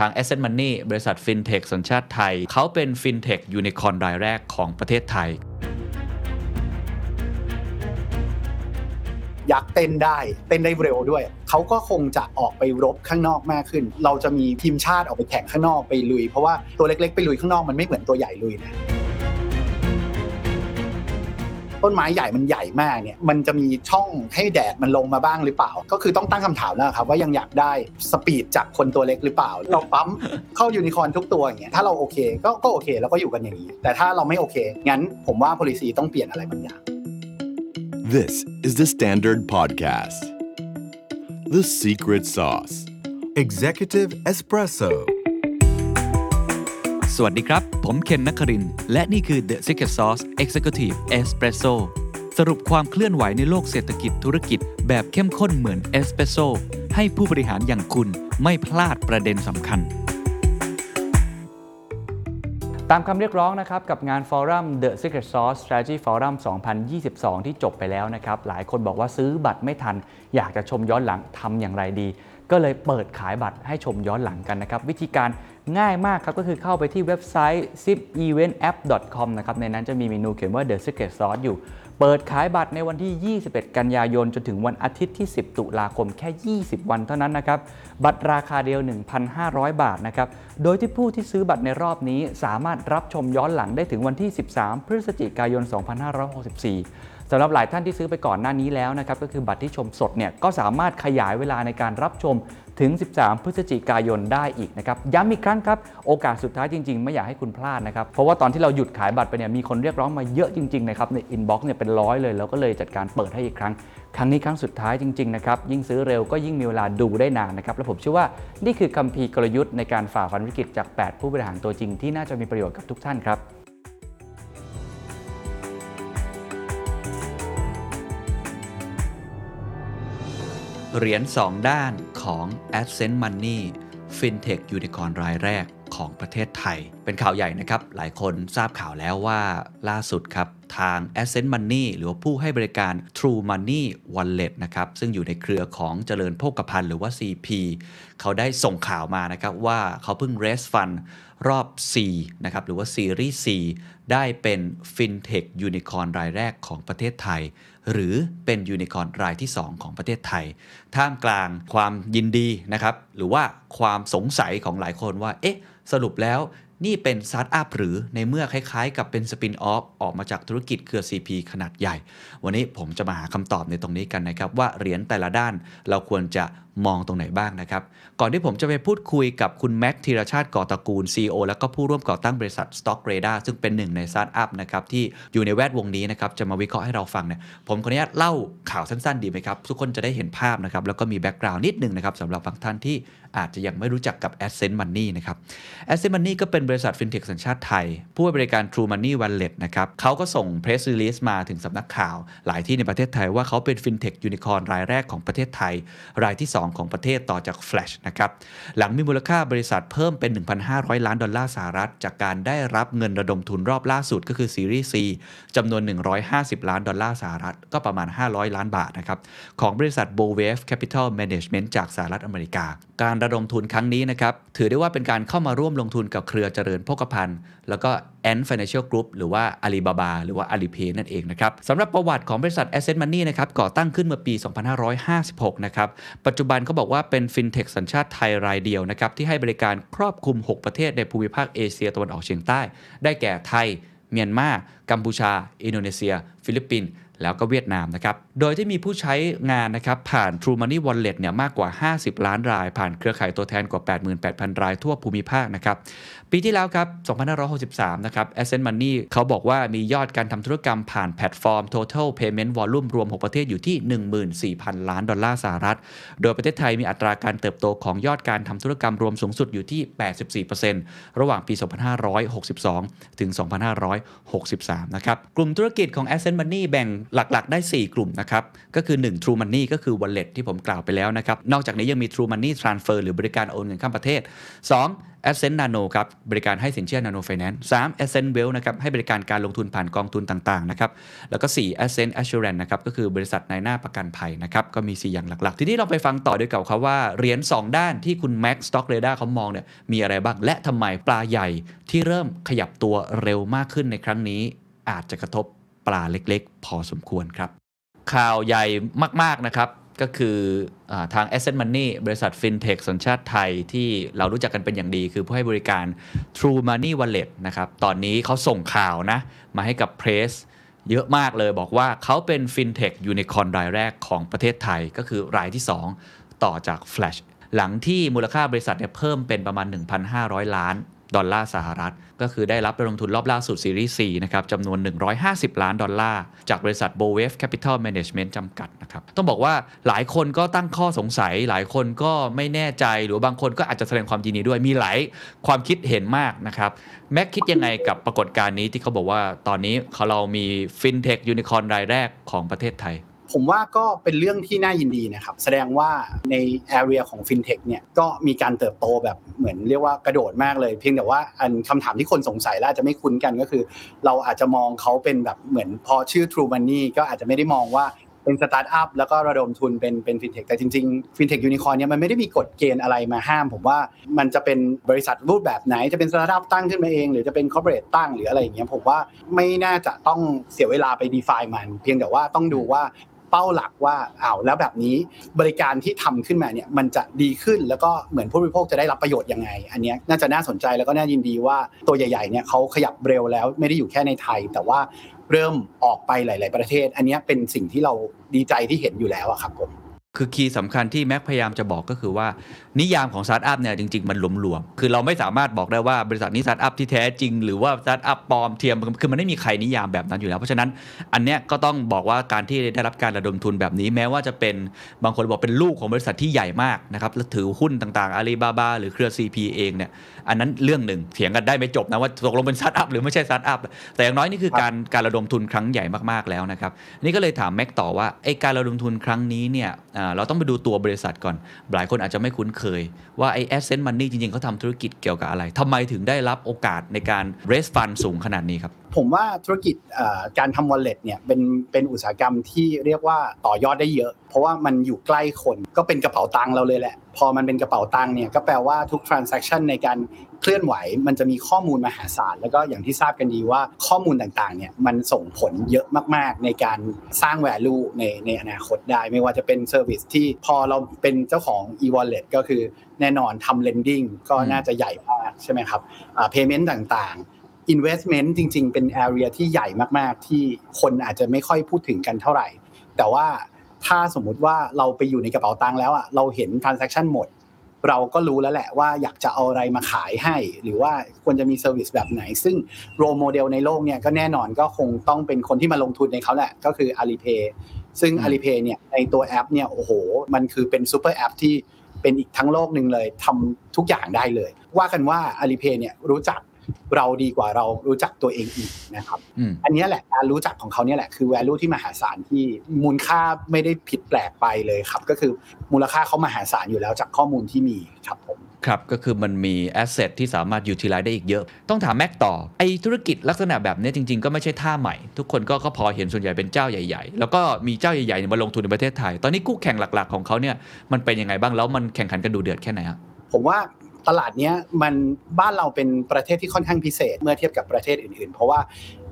ทาง Ascend Money บริษัท Fintech สัญชาติไทยเขาเป็น Fintech Unicorn รายแรกของประเทศไทยอยากเต้นได้เร็วด้วยเขาก็คงจะออกไปรบข้างนอกมากขึ้นเราจะมีทีมชาติออกไปแข่งข้างนอกไปลุยเพราะว่าตัวเล็กๆไปลุยข้างนอกมันไม่เหมือนตัวใหญ่ลุยนะต้นไม้ใหญ่มันใหญ่มากเนี่ยมันจะมีช่องให้แดดมันลงมาบ้างหรือเปล่าก็คือต้องตั้งคำถามแล้วครับว่ายังอยากได้สปีดจากคนตัวเล็กหรือเปล่าเราปั๊มเข้ายูนิคอร์นทุกตัวอย่างเงี้ยถ้าเราโอเคก็โอเคแล้วก็อยู่กันอย่างนี้แต่ถ้าเราไม่โอเคงั้นผมว่า policy ต้องเปลี่ยนอะไรบางอย่าง This is the Standard Podcast The Secret Sauce Executive Espressoสวัสดีครับผมเคนนครินทร์และนี่คือ The Secret Sauce Executive Espresso สรุปความเคลื่อนไหวในโลกเศรษฐกิจธุรกิจแบบเข้มข้นเหมือนเอสเปรสโซ่ให้ผู้บริหารอย่างคุณไม่พลาดประเด็นสำคัญตามคำเรียกร้องนะครับกับงาน Forum The Secret Sauce Strategy Forum 2022 ที่จบไปแล้วนะครับหลายคนบอกว่าซื้อบัตรไม่ทันอยากจะชมย้อนหลังทำอย่างไรดีก็เลยเปิดขายบัตรให้ชมย้อนหลังกันนะครับวิธีการง่ายมากครับก็คือเข้าไปที่เว็บไซต์ zipeventapp.com นะครับในนั้นจะมีเมนูเขียนว่า The Secret Sauce อยู่เปิดขายบัตรในวันที่21กันยายนจนถึงวันอาทิตย์ที่10ตุลาคมแค่20วันเท่านั้นนะครับบัตรราคาเดียว 1,500 บาทนะครับโดยที่ผู้ที่ซื้อบัตรในรอบนี้สามารถรับชมย้อนหลังได้ถึงวันที่13พฤศจิกายน2564สำหรับหลายท่านที่ซื้อไปก่อนหน้านี้แล้วนะครับก็คือบัตรที่ชมสดเนี่ยก็สามารถขยายเวลาในการรับชมถึง13พฤศจิกายนได้อีกนะครับย้ำอีกครั้งครับโอกาสสุดท้ายจริงๆไม่อยากให้คุณพลาดนะครับเพราะว่าตอนที่เราหยุดขายบัตรไปเนี่ยมีคนเรียกร้องมาเยอะจริงๆนะครับในอินบ็อกซ์เนี่ยเป็นร้อยเลยเราก็เลยจัดการเปิดให้อีกครั้งนี้ครั้งสุดท้ายจริงๆนะครับยิ่งซื้อเร็วก็ยิ่งมีเวลาดูได้นานนะครับและผมเชื่อว่านี่คือคัมภีร์กลยุทธ์ในการฝ่าฟันวิกฤตจาก8ผู้บริหารตัวจริงที่น่าจะมีประโยชน์กับทุกท่านครับเหรียญ2ด้านของ Ascend Money Fintech Unicorn รายแรกของประเทศไทยเป็นข่าวใหญ่นะครับหลายคนทราบข่าวแล้วว่าล่าสุดครับทาง Ascend Money หรือผู้ให้บริการ True Money Wallet นะครับซึ่งอยู่ในเครือของเจริญโภคภัณฑ์หรือว่า CP เขาได้ส่งข่าวมานะครับว่าเขาเพิ่ง raise fund รอบ C นะครับหรือว่า Series C ได้เป็น Fintech Unicorn รายแรกของประเทศไทยหรือเป็น Unicorn รายที่2ของประเทศไทยท่ามกลางความยินดีนะครับหรือว่าความสงสัยของหลายคนว่าเอ๊ะสรุปแล้วนี่เป็นสตาร์ทอัพหรือในเมื่อคล้ายๆกับเป็นสปินออฟออกมาจากธุรกิจเครือ CP ขนาดใหญ่วันนี้ผมจะมาหาคำตอบในตรงนี้กันนะครับว่าเหรียญแต่ละด้านเราควรจะมองตรงไหนบ้างนะครับก่อนที่ผมจะไปพูดคุยกับคุณแม็กธีรชาติก่อตระกูล CEO แล้วก็ผู้ร่วมก่อตั้งบริษัท Stock Radar ซึ่งเป็นหนึ่งในสตาร์ทอัพนะครับที่อยู่ในแวดวงนี้นะครับจะมาวิเคราะห์ให้เราฟังเนี่ยผมขออนุญาตเล่าข่าวสั้นๆดีไหมครับทุกคนจะได้เห็นภาพนะครับแล้วก็มีแบ็คกราวด์นิดนึงนะครับสำหรับบางท่านที่อาจจะยังไม่รู้จักกับ Ascend Money นะครับ Ascend Money ก็เป็นบริษัท Fintech สัญชาติไทยผู้ให้บริการ True Money Wallet นะครับเขาก็ส่ง Press Release มาถึงสำนักข่าวหลายที่ในประเทศไทยว่าเขาเป็น Fintech Unicorn รายแรกของประเทศไทยรายที่2ของประเทศต่อจาก Flash นะครับหลังมีมูลค่าบริษัทเพิ่มเป็น 1,500 ล้านดอลลาร์สหรัฐจากการได้รับเงินระดมทุนรอบล่าสุดก็คือ Series C จำนวน150ล้านดอลลาร์สหรัฐก็ประมาณ500ล้านบาทนะครับของบริษัท Bow Wave Capital Management จากสหรัฐอเมริกาการระดมทุนครั้งนี้นะครับถือได้ว่าเป็นการเข้ามาร่วมลงทุนกับเครือเจริญโภคภัณฑ์แล้วก็ Ant Financial Group หรือว่า Alibaba หรือว่า AliPay นั่นเองนะครับสำหรับประวัติของบริษัท Ascend Money นะครับก่อตั้งขึ้นเมื่อปี 2556 นะครับปัจจุบันเขาบอกว่าเป็น Fintech สัญชาติไทยรายเดียวนะครับที่ให้บริการครอบคลุม6ประเทศในภูมิภาคเอเชียตะวันออกเฉียงใต้ได้แก่ไทยเมียนมากัมพูชาอินโดนีเซียฟิลิปปินส์แล้วก็เวียดนามนะครับโดยที่มีผู้ใช้งานนะครับผ่าน True Money Wallet เนี่ยมากกว่า50ล้านรายผ่านเครือข่ายตัวแทนกว่า 88,000 รายทั่วภูมิภาคนะครับปีที่แล้วครับ2563นะครับ Ascend Money เขาบอกว่ามียอดการทำธุรกรรมผ่านแพลตฟอร์ม Total Payment Volume รวม6ประเทศอยู่ที่ 14,000 ล้านดอลลาร์สหรัฐโดยประเทศไทยมีอัตราการเติบโตของยอดการทำธุรกรรมรวมสูงสุดอยู่ที่ 84% ระหว่างปี2562ถึง2563นะครับกลุ่มธุรกิจของ Ascend Money แบ่ง หลักๆได้4กลุ่มนะครับก็คือ1 True Money ก็คือ Wallet ที่ผมกล่าวไปแล้วนะครับนอกจากนี้ยังมี True Money Transfer หรือบริการโอนเงินข้ามประเทศ2 Ascend Nano ครับบริการให้สินเชื่อ Nano Finance 3 Ascend Wealth นะครับให้บริการการลงทุนผ่านกองทุนต่างๆนะครับแล้วก็4 Ascend Assurance นะครับก็คือบริษัทนายหน้าประกันภัยนะครับก็มี4อย่างหลักๆทีนี้เราไปฟังต่อด้วยกับเขาว่าเหรียญ2ด้านที่คุณ Max Stock Radar เขามองเนี่ยมีอะไรบ้างและทำไมปลาใหญ่ที่เริ่มขยับตัวเร็วมากขึ้นในครั้งนี้อาจจะกระทบปลาเล็กๆพอสมควรครับข่าวใหญ่มากๆนะครับก็คือทาง Ascend Money บริษัท Fintech สัญชาติไทยที่เรารู้จักกันเป็นอย่างดีคือผู้ให้บริการ True Money Wallet นะครับตอนนี้เขาส่งข่าวนะมาให้กับเพรสเยอะมากเลยบอกว่าเขาเป็น Fintech Unicorn รายแรกของประเทศไทยก็คือรายที่2ต่อจาก Flash หลังที่มูลค่าบริษัทเนี่ยเพิ่มเป็นประมาณ 1,500 ล้านดอลลาร์สหรัฐก็คือได้รับลงทุนรอบล่าสุดซีรีส์4นะครับจำนวน150ล้านดอลลาร์จากบริษัท Bow Wave Capital Management จำกัดนะครับต้องบอกว่าหลายคนก็ตั้งข้อสงสัยหลายคนก็ไม่แน่ใจหรือบางคนก็อาจจะแสดงความยินดีด้วยมีหลายความคิดเห็นมากนะครับแม็กคิดยังไงกับปรากฏการณ์นี้ที่เขาบอกว่าตอนนี้เรามี Fintech Unicorn รายแรกของประเทศไทยผมว่าก็เป็นเรื่องที่น่ายินดีนะครับแสดงว่าใน area ของ fintech เนี่ยก็มีการเติบโตแบบเหมือนเรียกว่ากระโดดมากเลยเพียงแต่ว่าอันคำถามที่คนสงสัยและอาจจะไม่คุ้นกันก็คือเราอาจจะมองเขาเป็นแบบเหมือนพอชื่อ True Money ก็อาจจะไม่ได้มองว่าเป็นสตาร์ทอัพแล้วก็ระดมทุนเป็นฟินเทคแต่จริงๆฟินเทคยูนิคอร์นเนี่ยมันไม่ได้มีกฎเกณฑ์อะไรมาห้ามผมว่ามันจะเป็นบริษัทรูปแบบไหนจะเป็นสตาร์ทอัพตั้งขึ้นมาเองหรือจะเป็นคอร์ปอเรทตั้งหรืออะไรอย่างเงี้ยผมว่าไม่น่าจะต้องเสียเวลาไป define มันเพียงแต่ว่าต้องดูว่าเป้าหลักว่าแล้วแบบนี้บริการที่ทำขึ้นมาเนี่ยมันจะดีขึ้นแล้วก็เหมือนผู้บริโภคจะได้รับประโยชน์ยังไงอันนี้น่าจะน่าสนใจแล้วก็น่ายินดีว่าตัวใหญ่ๆเนี่ยเขาขยับเร็วแล้วไม่ได้อยู่แค่ในไทยแต่ว่าเริ่มออกไปหลายๆประเทศอันนี้เป็นสิ่งที่เราดีใจที่เห็นอยู่แล้วอะครับผมคือคีย์สำคัญที่แม็กพยายามจะบอกก็คือว่านิยามของสตาร์ทอัพเนี่ยจริงๆมันหลวมๆคือเราไม่สามารถบอกได้ว่าบริษัทนี้สตาร์ทอัพที่แท้จริงหรือว่าสตาร์ทอัพปลอมเทียมคือมันไม่มีใครนิยามแบบนั้นอยู่แล้วเพราะฉะนั้นอันเนี้ยก็ต้องบอกว่าการที่ได้รับการระดมทุนแบบนี้แม้ว่าจะเป็นบางคนบอกเป็นลูกของบริษัทที่ใหญ่มากนะครับและถือหุ้นต่างๆ Alibaba หรือเครือ CP เองเนี่ยอันนั้นเรื่องนึงเถียงกันได้ไม่จบนะว่าตกลงเป็นสตาร์ทอัพหรือไม่ใช่สตาร์ทอัพแต่อย่างน้อยนี่คือการระดมทุนครั้งใหญ่มากๆแล้วนะครับนี่ก็เลยถามแม็กต่อว่าไอ้การระดมทุนครั้งนี้เนี่ยเราต้องไปดูตัวบริษัทก่อนหลายคนอาจจะไม่คุ้นเคยว่าไอ้ Ascend Money จริงๆเขาทำธุรกิจเกี่ยวกับอะไรทำไมถึงได้รับโอกาสในการ raise fund สูงขนาดนี้ครับผมว่าธุรกิจการทำ wallet เนี่ยเป็นอุตสาหกรรมที่เรียกว่าต่อยอดได้เยอะเพราะว่ามันอยู่ใกล้คนก็เป็นกระเป๋าตังค์เราเลยแหละพอมันเป็นกระเป๋าตังค์เนี่ยก็แปลว่าทุก transaction ในการเคลื่อนไหวมันจะมีข้อมูลมหาศาลแล้วก็อย่างที่ทราบกันดีว่าข้อมูลต่างๆเนี่ยมันส่งผลเยอะมากๆในการสร้าง value ในอนาคตได้ไม่ว่าจะเป็น service ที่พอเราเป็นเจ้าของ e-wallet ก็คือแน่นอนทำ lending ก็น่าจะใหญ่มากใช่ไหมครับpayment ต่างๆinvestment จริงๆเป็น area ที่ใหญ่มากๆที่คนอาจจะไม่ค่อยพูดถึงกันเท่าไหร่แต่ว่าถ้าสมมุติว่าเราไปอยู่ในกระเป๋าตังค์แล้วอ่ะเราเห็น transaction หมดเราก็รู้แล้วแหละว่าอยากจะเอาอะไรมาขายให้หรือว่าควรจะมี service แบบไหนซึ่ง role model ในโลกเนี่ยก็แน่นอนก็คงต้องเป็นคนที่มาลงทุนในเขาแหละก็คือ AliPay ซึ่ง AliPay เนี่ยในตัวแอปเนี่ยโอ้โหมันคือเป็น super app ที่เป็นอีกทั้งโลกนึงเลยทำทุกอย่างได้เลยว่ากันว่า AliPay เนี่ยรู้จักเราดีกว่าเรารู้จักตัวเองอีกนะครับอันนี้แหละการรู้จักของเขาเนี่ยแหละคือ value ที่มหาศาลที่มูลค่าไม่ได้ผิดแปลกไปเลยครับก็คือมูลค่าเขามหาศาลอยู่แล้วจากข้อมูลที่มีครับผมครับก็คือมันมี asset ที่สามารถ utilize ได้อีกเยอะต้องถามแม็กต่อไอ้ธุรกิจลักษณะแบบนี้จริงๆก็ไม่ใช่ท่าใหม่ทุกคนก็พอเห็นส่วนใหญ่เป็นเจ้าใหญ่ๆแล้วก็มีเจ้าใหญ่ๆมาลงทุนในประเทศไทยตอนนี้คู่แข่งหลักๆของเขาเนี่ยมันเป็นยังไงบ้างแล้วมันแข่งขันกันดูเดือดแค่ไหนฮะผมว่าตลาดเนี้ยมันบ้านเราเป็นประเทศที่ค่อนข้างพิเศษเมื่อเทียบกับประเทศอื่นๆเพราะว่า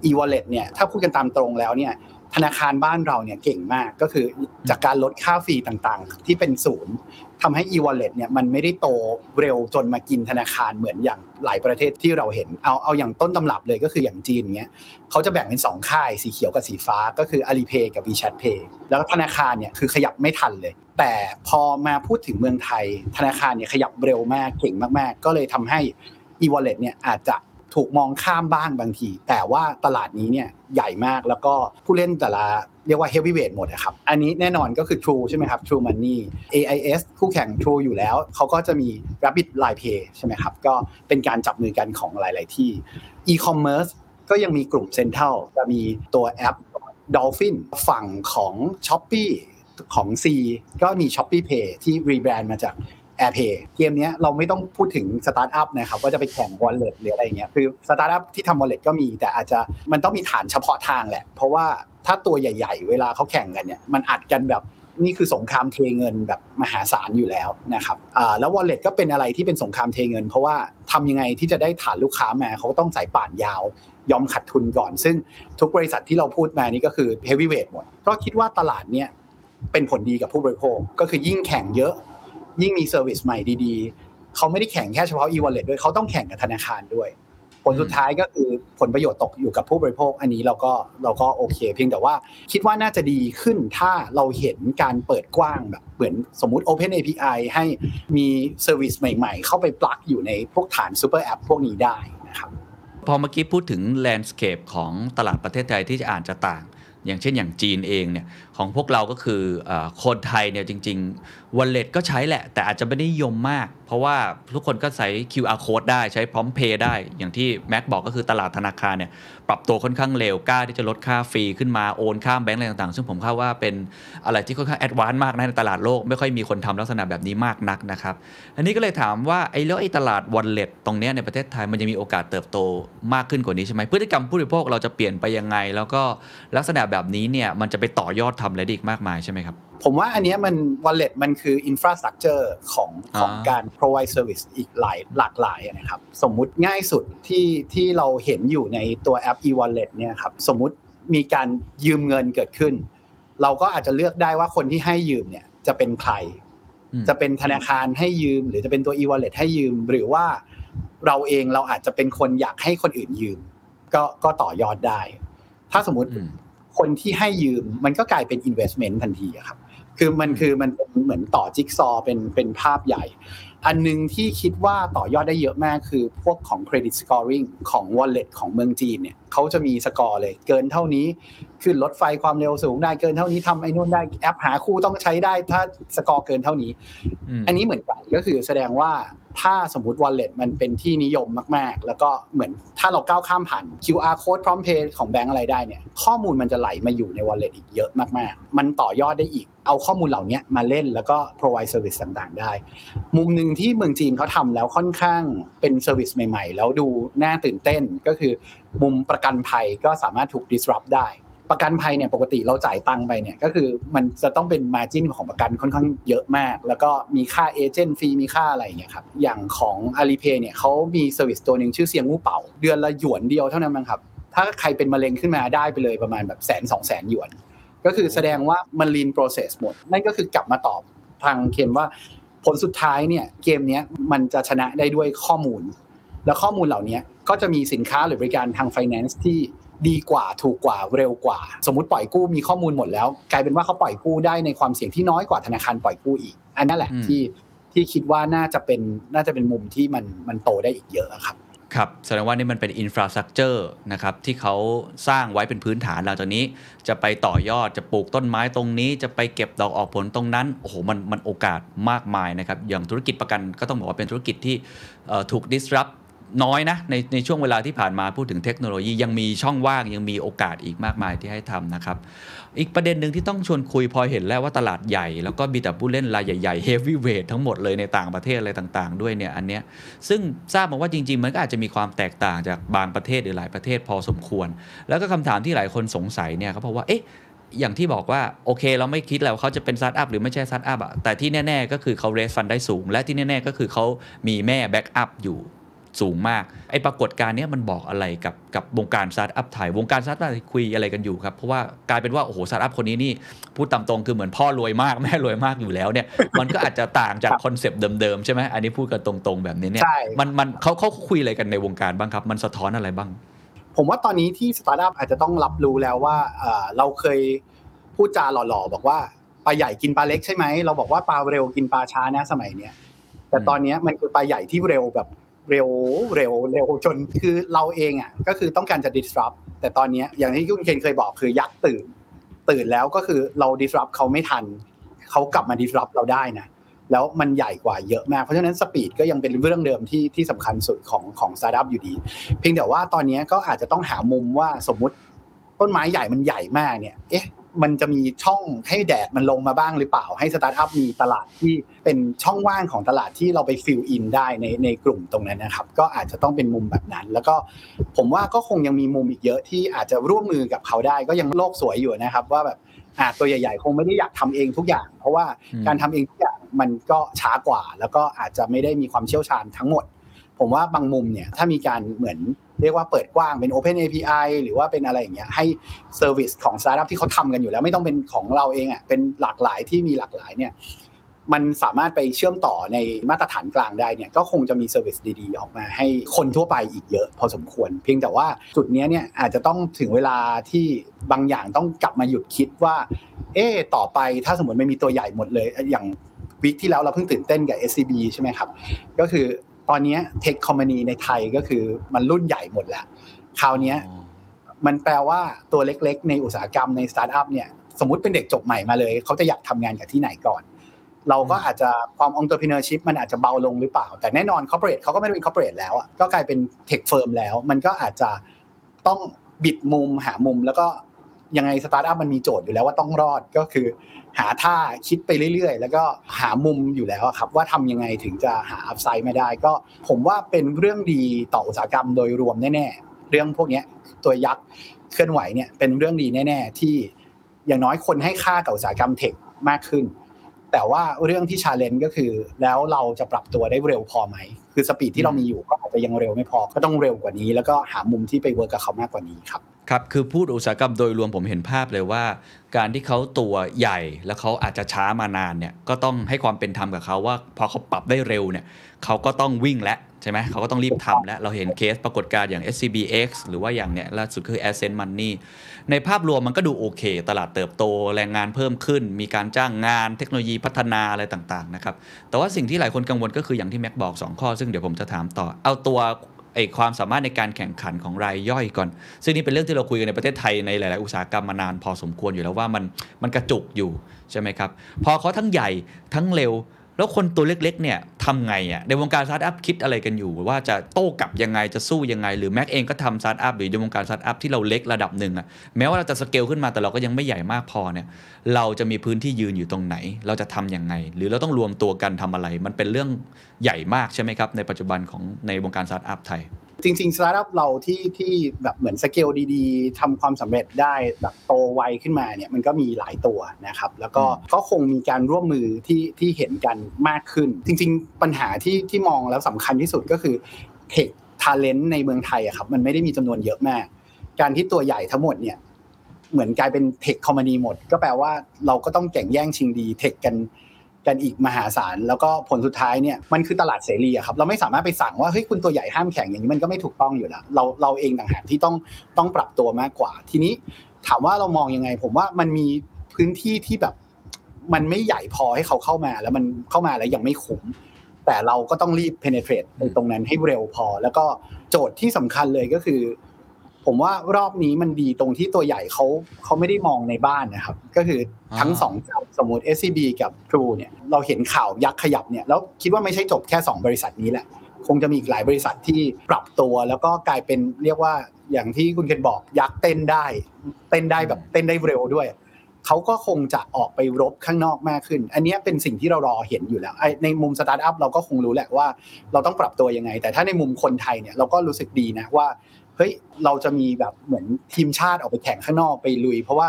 e-wallet เนี่ยถ้าพูดกันตามตรงแล้วเนี่ยธนาคารบ้านเราเนี่ยเก่งมากก็คือจากการลดค่าฟรีต่างๆที่เป็นศูนย์ทำให้ e-wallet เนี่ยมันไม่ได้โตเร็วจนมากินธนาคารเหมือนอย่างหลายประเทศที่เราเห็นเอาอย่างต้นตำรับเลยก็คืออย่างจีนเงี้ยเขาจะแบ่งเป็น2ค่ายสีเขียวกับสีฟ้าก็คือ AliPay กับ WeChat Pay แล้วธนาคารเนี่ยคือขยับไม่ทันเลยแต่พอมาพูดถึงเมืองไทยธนาคารเนี่ยขยับเร็วมากเก่งมากๆก็เลยทำให้ e-wallet เนี่ยอาจจะถูกมองข้ามบ้างบางทีแต่ว่าตลาดนี้เนี่ยใหญ่มากแล้วก็ผู้เล่นแต่ละเรียกว่า heavyweight หมดนะครับอันนี้แน่นอนก็คือ True ใช่ไหมครับ True Money AIS คู่แข่ง True อยู่แล้วเขาก็จะมี Rabbit Line Pay ใช่ไหมครับก็เป็นการจับมือกันของหลายๆที่ e-commerce ก็ยังมีกลุ่ม Central จะมีตัวแอป Dolphin ฝั่งของ Shopee ของ C ก็มี Shopee Pay ที่รีแบรนด์มาจาก AirPay เกมนี้เราไม่ต้องพูดถึงสตาร์ทอัพนะครับว่าจะไปแข่ง Wallet หรืออะไรอย่างเงี้ยคือสตาร์ทอัพที่ทำ Wallet ก็มีแต่อาจจะมันต้องมีฐานเฉพาะทางแหละเพราะว่าถ้าตัวใหญ่ๆเวลาเขาแข่งกันเนี่ยมันอัดกันแบบนี่คือสงครามเทเงินแบบมหาศาลอยู่แล้วนะครับแล้ว Wallet ก็เป็นอะไรที่เป็นสงครามเทเงินเพราะว่าทำยังไงที่จะได้ฐานลูกค้ามาเขาก็ต้องสายป่านยาวยอมขาดทุนก่อนซึ่งทุกบริษัทที่เราพูดมานี่ก็คือ heavyweight หมดก็คิดว่าตลาดเนี้ยเป็นผลดีกับผู้บริโภคก็คือยิ่งแข่งเยอะยิ่งมีเซอร์วิสใหม่ดีๆเขาไม่ได้แข่งแค่เฉพาะ e-wallet ด้วยเขาต้องแข่งกับธนาคารด้วยผลสุดท้ายก็คือผลประโยชน์ตกอยู่กับผู้บริโภคอันนี้เราก็โอเคเพียงแต่ว่าคิดว่าน่าจะดีขึ้นถ้าเราเห็นการเปิดกว้างแบบเหมือนสมมุติ Open API ให้มีเซอร์วิสใหม่ๆเข้าไปปลักอยู่ในพวกฐานซุปเปอร์แอปพวกนี้ได้นะครับพอเมื่อกี้พูดถึงแลนด์สเคปของตลาดประเทศไทยที่อาจจะต่างอย่างเช่นอย่างจีนเองเนี่ยของพวกเราก็คือคนไทยเนี่ยจริงๆ Wallet ก็ใช้แหละแต่อาจจะไม่ได้นิยมมากเพราะว่าทุกคนก็ใช้ QR Code ได้ใช้ Prompt Pay ได้อย่างที่แม็กบอกก็คือตลาดธนาคารเนี่ยปรับตัวค่อนข้างเร็วกล้าที่จะลดค่าฟรีขึ้นมาโอนข้ามแบงก์อะไรต่างๆซึ่งผมคาดว่าเป็นอะไรที่ค่อนข้างแอดวานซ์มากในตลาดโลกไม่ค่อยมีคนทำลักษณะแบบนี้มากนักนะครับอันนี้ก็เลยถามว่าไอ้ตลาด Wallet ตรงเนี้ยในประเทศไทยมันจะมีโอกาสเติบโตมากขึ้นกว่านี้ใช่มั้ยพฤติกรรมผู้บริโภคเราจะเปลี่ยนไปยังไงแล้วก็ลักษณะแบบนี้เนี่ยมันจะไปต่อยอดทำอะไรได้อีกมากมายใช่ไหมครับผมว่าอันนี้มัน wallet มันคือ infrastructure ของการ provide service อีกหลากหลายนะครับสมมุติง่ายสุดที่เราเห็นอยู่ในตัวแอป e-wallet เนี่ยครับสมมุติมีการยืมเงินเกิดขึ้นเราก็อาจจะเลือกได้ว่าคนที่ให้ยืมเนี่ยจะเป็นใครจะเป็นธนาคารให้ยืมหรือจะเป็นตัว e-wallet ให้ยืมหรือว่าเราเองเราอาจจะเป็นคนอยากให้คนอื่นยืมก็ต่อยอดได้ถ้าสมมุติคนที่ให้ยืมมันก็กลายเป็น investment ทันทีครับคือมันเหมือนต่อจิ๊กซอว์เป็นภาพใหญ่อันนึงที่คิดว่าต่อยอดได้เยอะมากคือพวกของ credit scoring ของ wallet ของเมืองจีนเนี่ยเขาจะมีสกอร์เลยเกินเท่านี้ขึ้นรถไฟความเร็วสูงได้เกินเท่านี้ทำไอ้นู่นได้แอปหาคู่ต้องใช้ได้ถ้าสกอร์เกินเท่านี้อันนี้เหมือนกันก็คือแสดงว่าถ้าสมมุติ wallet มันเป็นที่นิยมมากๆแล้วก็เหมือนถ้าเราก้าวข้ามผ่าน QR code Prompt Pay ของแบงก์อะไรได้เนี่ยข้อมูลมันจะไหลมาอยู่ใน wallet อีกเยอะมากๆมันต่อยอดได้อีกเอาข้อมูลเหล่านี้มาเล่นแล้วก็ provide service ต่างๆได้มุมนึงที่เมืองจีนเขาทำแล้วค่อนข้างเป็น service ใหม่ๆแล้วดูน่าตื่นเต้นก็คือมุมประกันภัยก็สามารถถูก disrupt ได้ประกันภัยเนี่ยปกติเราจ่ายตังค์ไปเนี่ยก็คือมันจะต้องเป็น margin ของประกันค่อนข้างเยอะมากแล้วก็มีค่า agent fee มีค่าอะไรอย่างเงี้ยครับอย่างของ AliPay เนี่ยเขามี service ตัวนึงชื่อเซียงมู่เป่าเดือนละหยวนเดียวเท่านั้นมั้งครับถ้าใครเป็นมะเร็งขึ้นมาได้ไปเลยประมาณแบบ 100,000-200,000 หยวนก็คือแสดงว่ามัน lean process หมดนั่นก็คือกลับมาตอบทางเคนว่าผลสุดท้ายเนี่ยเกมนี้มันจะชนะได้ด้วยข้อมูลและข้อมูลเหล่านี้ก็จะมีสินค้าหรือบริการทาง finance ที่ดีกว่าถูกกว่าเร็วกว่าสมมุติปล่อยกู้มีข้อมูลหมดแล้วกลายเป็นว่าเขาปล่อยกู้ได้ในความเสี่ยงที่น้อยกว่าธนาคารปล่อยกู้อีกอันนั้นแหละที่คิดว่าน่าจะเป็นมุมที่มันโตได้อีกเยอะครับครับแสดงว่านี่มันเป็น infrastructure นะครับที่เขาสร้างไว้เป็นพื้นฐานหลังจากนี้จะไปต่อยอดจะปลูกต้นไม้ตรงนี้จะไปเก็บดอกออกผลตรงนั้นโอ้โหมันโอกาสมากมายนะครับอย่างธุรกิจประกันก็ต้องบอกว่าเป็นธุรกิจที่ถูก disrupt น้อยนะในช่วงเวลาที่ผ่านมาพูดถึงเทคโนโลยียังมีช่องว่างยังมีโอกาสอีกมากมายที่ให้ทำนะครับอีกประเด็นนึงที่ต้องชวนคุยพอเห็นแล้วว่าตลาดใหญ่แล้วก็มีแต่ผู้เล่นรายใหญ่ๆ heavyweight ทั้งหมดเลยในต่างประเทศอะไรต่างๆด้วยเนี่ยอันเนี้ยซึ่งทราบมาว่าจริงๆมันก็อาจจะมีความแตกต่างจากบางประเทศหรือหลายประเทศพอสมควรแล้วก็คำถามที่หลายคนสงสัยเนี่ยเขาบอกว่าเอ๊ะอย่างที่บอกว่าโอเคเราไม่คิดแล้วเขาจะเป็นสตาร์ทอัพหรือไม่ใช่สตาร์ทอัพอะแต่ที่แน่ๆก็คือเขาเรสฟันได้สูงและที่แน่ๆก็คือเขามีแม่แบ็คอัพอยู่สูงมากไอ้ปรากฏการณ์นี้มันบอกอะไรกับวงการสตาร์ทอัพไทยวงการสตาร์ทอัพคุยอะไรกันอยู่ครับเพราะว่ากลายเป็นว่าโอ้โหสตาร์ทอัพคนนี้นี่พูดตามตรงคือเหมือนพ่อรวยมากแม่รวยมากอยู่แล้วเนี่ย มันก็อาจจะต่างจากคอนเซปต์เดิมๆใช่ไหมอันนี้พูดกันตรงๆแบบนี้เนี่ยมันเขาคุยอะไรกันในวงการบ้างครับมันสะท้อนอะไรบ้างผมว่าตอนนี้ที่สตาร์ทอัพอาจจะต้องรับรู้แล้วว่าเราเคยพูดจาหล่อๆบอกว่าปลาใหญ่กินปลาเล็กใช่ไหมเราบอกว่าปลาเร็วกินปลาช้านะสมัยเนี้ยแต่ตอนนี้มันคือปลาใหญ่ที่เร็วแบบเร็วจนคือเราเองอ่ะก็คือต้องการจะ disrupt แต่ตอนนี้อย่างที่คุณเคนเคยบอกคือยักษ์ตื่นแล้วก็คือเรา disrupt เขาไม่ทันเขากลับมา disrupt เราได้นะแล้วมันใหญ่กว่าเยอะมากเพราะฉะนั้น speed ก็ยังเป็นเรื่องเดิมที่สำคัญสุดของ startup อยู่ดีเพียงแต่ว่าตอนนี้ก็อาจจะต้องหามุมว่าสมมุติ ต้นไม้ใหญ่มันใหญ่มากเนี่ยเอ๊ะมันจะมีช่องให้แดดมันลงมาบ้างหรือเปล่าให้สตาร์ทอัพมีตลาดที่เป็นช่องว่างของตลาดที่เราไปฟิลอินได้ในกลุ่มตรงนั้นนะครับก็อาจจะต้องเป็นมุมแบบนั้นแล้วก็ผมว่าก็คงยังมีมุมอีกเยอะที่อาจจะร่วมมือกับเขาได้ก็ยังโลกสวยอยู่นะครับว่าแบบตัวใหญ่ๆคงไม่ได้อยากทำเองทุกอย่างเพราะว่าการทำเองทุกอย่างมันก็ช้ากว่าแล้วก็อาจจะไม่ได้มีความเชี่ยวชาญทั้งหมดผมว่าบางมุมเนี่ยถ้ามีการเหมือนเรียกว่าเปิดกว้างเป็น Open API หรือว่าเป็นอะไรอย่างเงี้ยให้เซอร์วิสของสตาร์ทอัพที่เขาทำกันอยู่แล้วไม่ต้องเป็นของเราเองอ่ะเป็นหลากหลายที่มีหลากหลายเนี่ยมันสามารถไปเชื่อมต่อในมาตรฐานกลางได้เนี่ยก็คงจะมีเซอร์วิสดีๆออกมาให้คนทั่วไปอีกเยอะพอสมควรเพียงแต่ว่าจุดนี้เนี่ยอาจจะต้องถึงเวลาที่บางอย่างต้องกลับมาหยุดคิดว่าเอ๊ะต่อไปถ้าสมมติไม่มีตัวใหญ่หมดเลยอย่างวีคที่แล้วเราเพิ่งตื่นเต้นกับ SCB ใช่มั้ยครับก็คือตอนนี้เทคคอมพานีในไทยก็คือมันรุ่นใหญ่หมดแล้วคราวนี้มันแปลว่าตัวเล็กๆในอุตสาหกรรมในสตาร์ทอัพเนี่ยสมมุติเป็นเด็กจบใหม่มาเลยเขาจะอยากทำงานกับที่ไหนก่อนเราก็อาจจะความ entrepreneurship มันอาจจะเบาลงหรือเปล่าแต่แน่นอน corporate เขาก็ไม่ได้เป็น corporate แล้วอ่ะก็กลายเป็น tech firm แล้วมันก็อาจจะต้องบิดมุมหามุมแล้วก็ยังไงสตาร์ทอัพมันมีโจทย์อยู่แล้วว่าต้องรอดก็คือหาท่าคิดไปเรื่อยๆแล้วก็หามุมอยู่แล้วครับว่าทำยังไงถึงจะหาอัพไซด์มาได้ก็ผมว่าเป็นเรื่องดีต่ออุตสาหกรรมโดยรวมแน่ๆเรื่องพวกนี้ตัวยักษ์เคลื่อนไหวเนี่ยเป็นเรื่องดีแน่ๆที่อย่างน้อยคนให้ค่ากับอุตสาหกรรมเทคมากขึ้นแต่ว่าเรื่องที่ challenge ก็คือแล้วเราจะปรับตัวได้เร็วพอไหมคือสปีดที่เรามีอยู่ก็อาจจะยังเร็วไม่พอก็ต้องเร็วกว่านี้แล้วก็หามุมที่ไปเวิร์กกับเขามากกว่านี้ครับครับคือพูดอุตสาหกรรมโดยรวมผมเห็นภาพเลยว่าการที่เขาตัวใหญ่แล้วเขาอาจจะช้ามานานเนี่ยก็ต้องให้ความเป็นธรรมกับเขาว่าพอเขาปรับได้เร็วเนี่ยเขาก็ต้องวิ่งและใช่ไหมเขาก็ต้องรีบทำและเราเห็นเคสปรากฏการณ์อย่าง SCBX หรือว่าอย่างเนี่ยล่าสุดคือ Ascend Money ในภาพรวมมันก็ดูโอเคตลาดเติบโตแรงงานเพิ่มขึ้นมีการจ้างงานเทคโนโลยีพัฒนาอะไรต่างๆนะครับแต่ว่าสิ่งที่หลายคนกังวลก็คืออย่างที่แม็กบอก2ข้อซึ่งเดี๋ยวผมจะถามต่อเอาตัวความสามารถในการแข่งขันของรายย่อยก่อนซึ่งนี่เป็นเรื่องที่เราคุยกันในประเทศไทยในหลายๆอุตสาหกรรมมานานพอสมควรอยู่แล้วว่ามันกระจุกอยู่ใช่ไหมครับพอเขาทั้งใหญ่ทั้งเร็วแล้วคนตัวเล็กๆเนี่ยทำไงอ่ะในวงการสตาร์ทอัพคิดอะไรกันอยู่ว่าจะโต้กลับยังไงจะสู้ยังไงหรือแม็กเองก็ทำสตาร์ทอัพหรือในวงการสตาร์ทอัพที่เราเล็กระดับหนึ่งอ่ะแม้ว่าเราจะสเกลขึ้นมาแต่เราก็ยังไม่ใหญ่มากพอเนี่ยเราจะมีพื้นที่ยืนอยู่ตรงไหนเราจะทำยังไงหรือเราต้องรวมตัวกันทำอะไรมันเป็นเรื่องใหญ่มากใช่ไหมครับในปัจจุบันของในวงการสตาร์ทอัพไทยจริงๆสตาร์ทอัพเราที่แบบเหมือนสเกลดีๆทำความสำเร็จได้แบบโตไวขึ้นมาเนี่ยมันก็มีหลายตัวนะครับแล้วก็คงมีการร่วมมือที่เห็นกันมากขึ้นจริงๆปัญหาที่มองแล้วสำคัญที่สุดก็คือเทคทาเลนต์ในเมืองไทยอะครับมันไม่ได้มีจำนวนเยอะมากการที่ตัวใหญ่ทั้งหมดเนี่ยเหมือนกลายเป็นเทคคอมพานีหมดก็แปลว่าเราก็ต้องแข่งแย่งชิงดีเทคกันอีกมหาศาลแล้วก็ผลสุดท้ายเนี่ยมันคือตลาดเสรีอะครับเราไม่สามารถไปสั่งว่าเฮ้ยคุณตัวใหญ่ห้ามแข่งอย่างนี้มันก็ไม่ถูกต้องอยู่แล้วเราเองต่างหากที่ต้องปรับตัวมากกว่าทีนี้ถามว่าเรามองยังไงผมว่ามันมีพื้นที่ที่แบบมันไม่ใหญ่พอให้เขาเข้ามาแล้วมันเข้ามาแล้วยังไม่คุ้มแต่เราก็ต้องรีบ penetrate ตรงนั้นให้เร็วพอแล้วก็โจทย์ที่สำคัญเลยก็คือผมว่ารอบนี้มันดีตรงที่ตัวใหญ่เขาไม่ได้มองในบ้านนะครับก็คือทั้ง2เจ้าสมมุติ SCB กับ True เนี่ยเราเห็นข่าวยักษ์ขยับเนี่ยแล้วคิดว่าไม่ใช่จบแค่2บริษัทนี้แหละคงจะมีอีกหลายบริษัทที่ปรับตัวแล้วก็กลายเป็นเรียกว่าอย่างที่คุณเคนบอกยักษ์เต้นได้แบบเต้นได้เร็วด้วยเขาก็คงจะออกไปรบข้างนอกมากขึ้นอันนี้เป็นสิ่งที่เรารอเห็นอยู่แล้วในมุมสตาร์ทอัพเราก็คงรู้แหละว่าเราต้องปรับตัวยังไงแต่ถ้าในมุมคนไทยเนี่ยเราก็รู้สึกดีนะว่าเฮ้ยเราจะมีแบบเหมือนทีมชาติออกไปแข่งข้างนอกไปลุยเพราะว่า